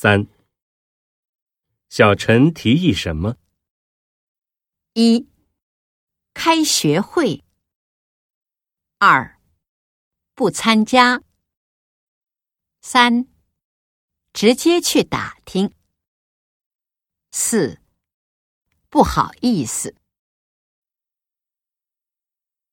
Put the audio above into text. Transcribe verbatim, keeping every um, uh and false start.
三、小陈提议什么？一、开学会。二、不参加。三、直接去打听。四、不好意思。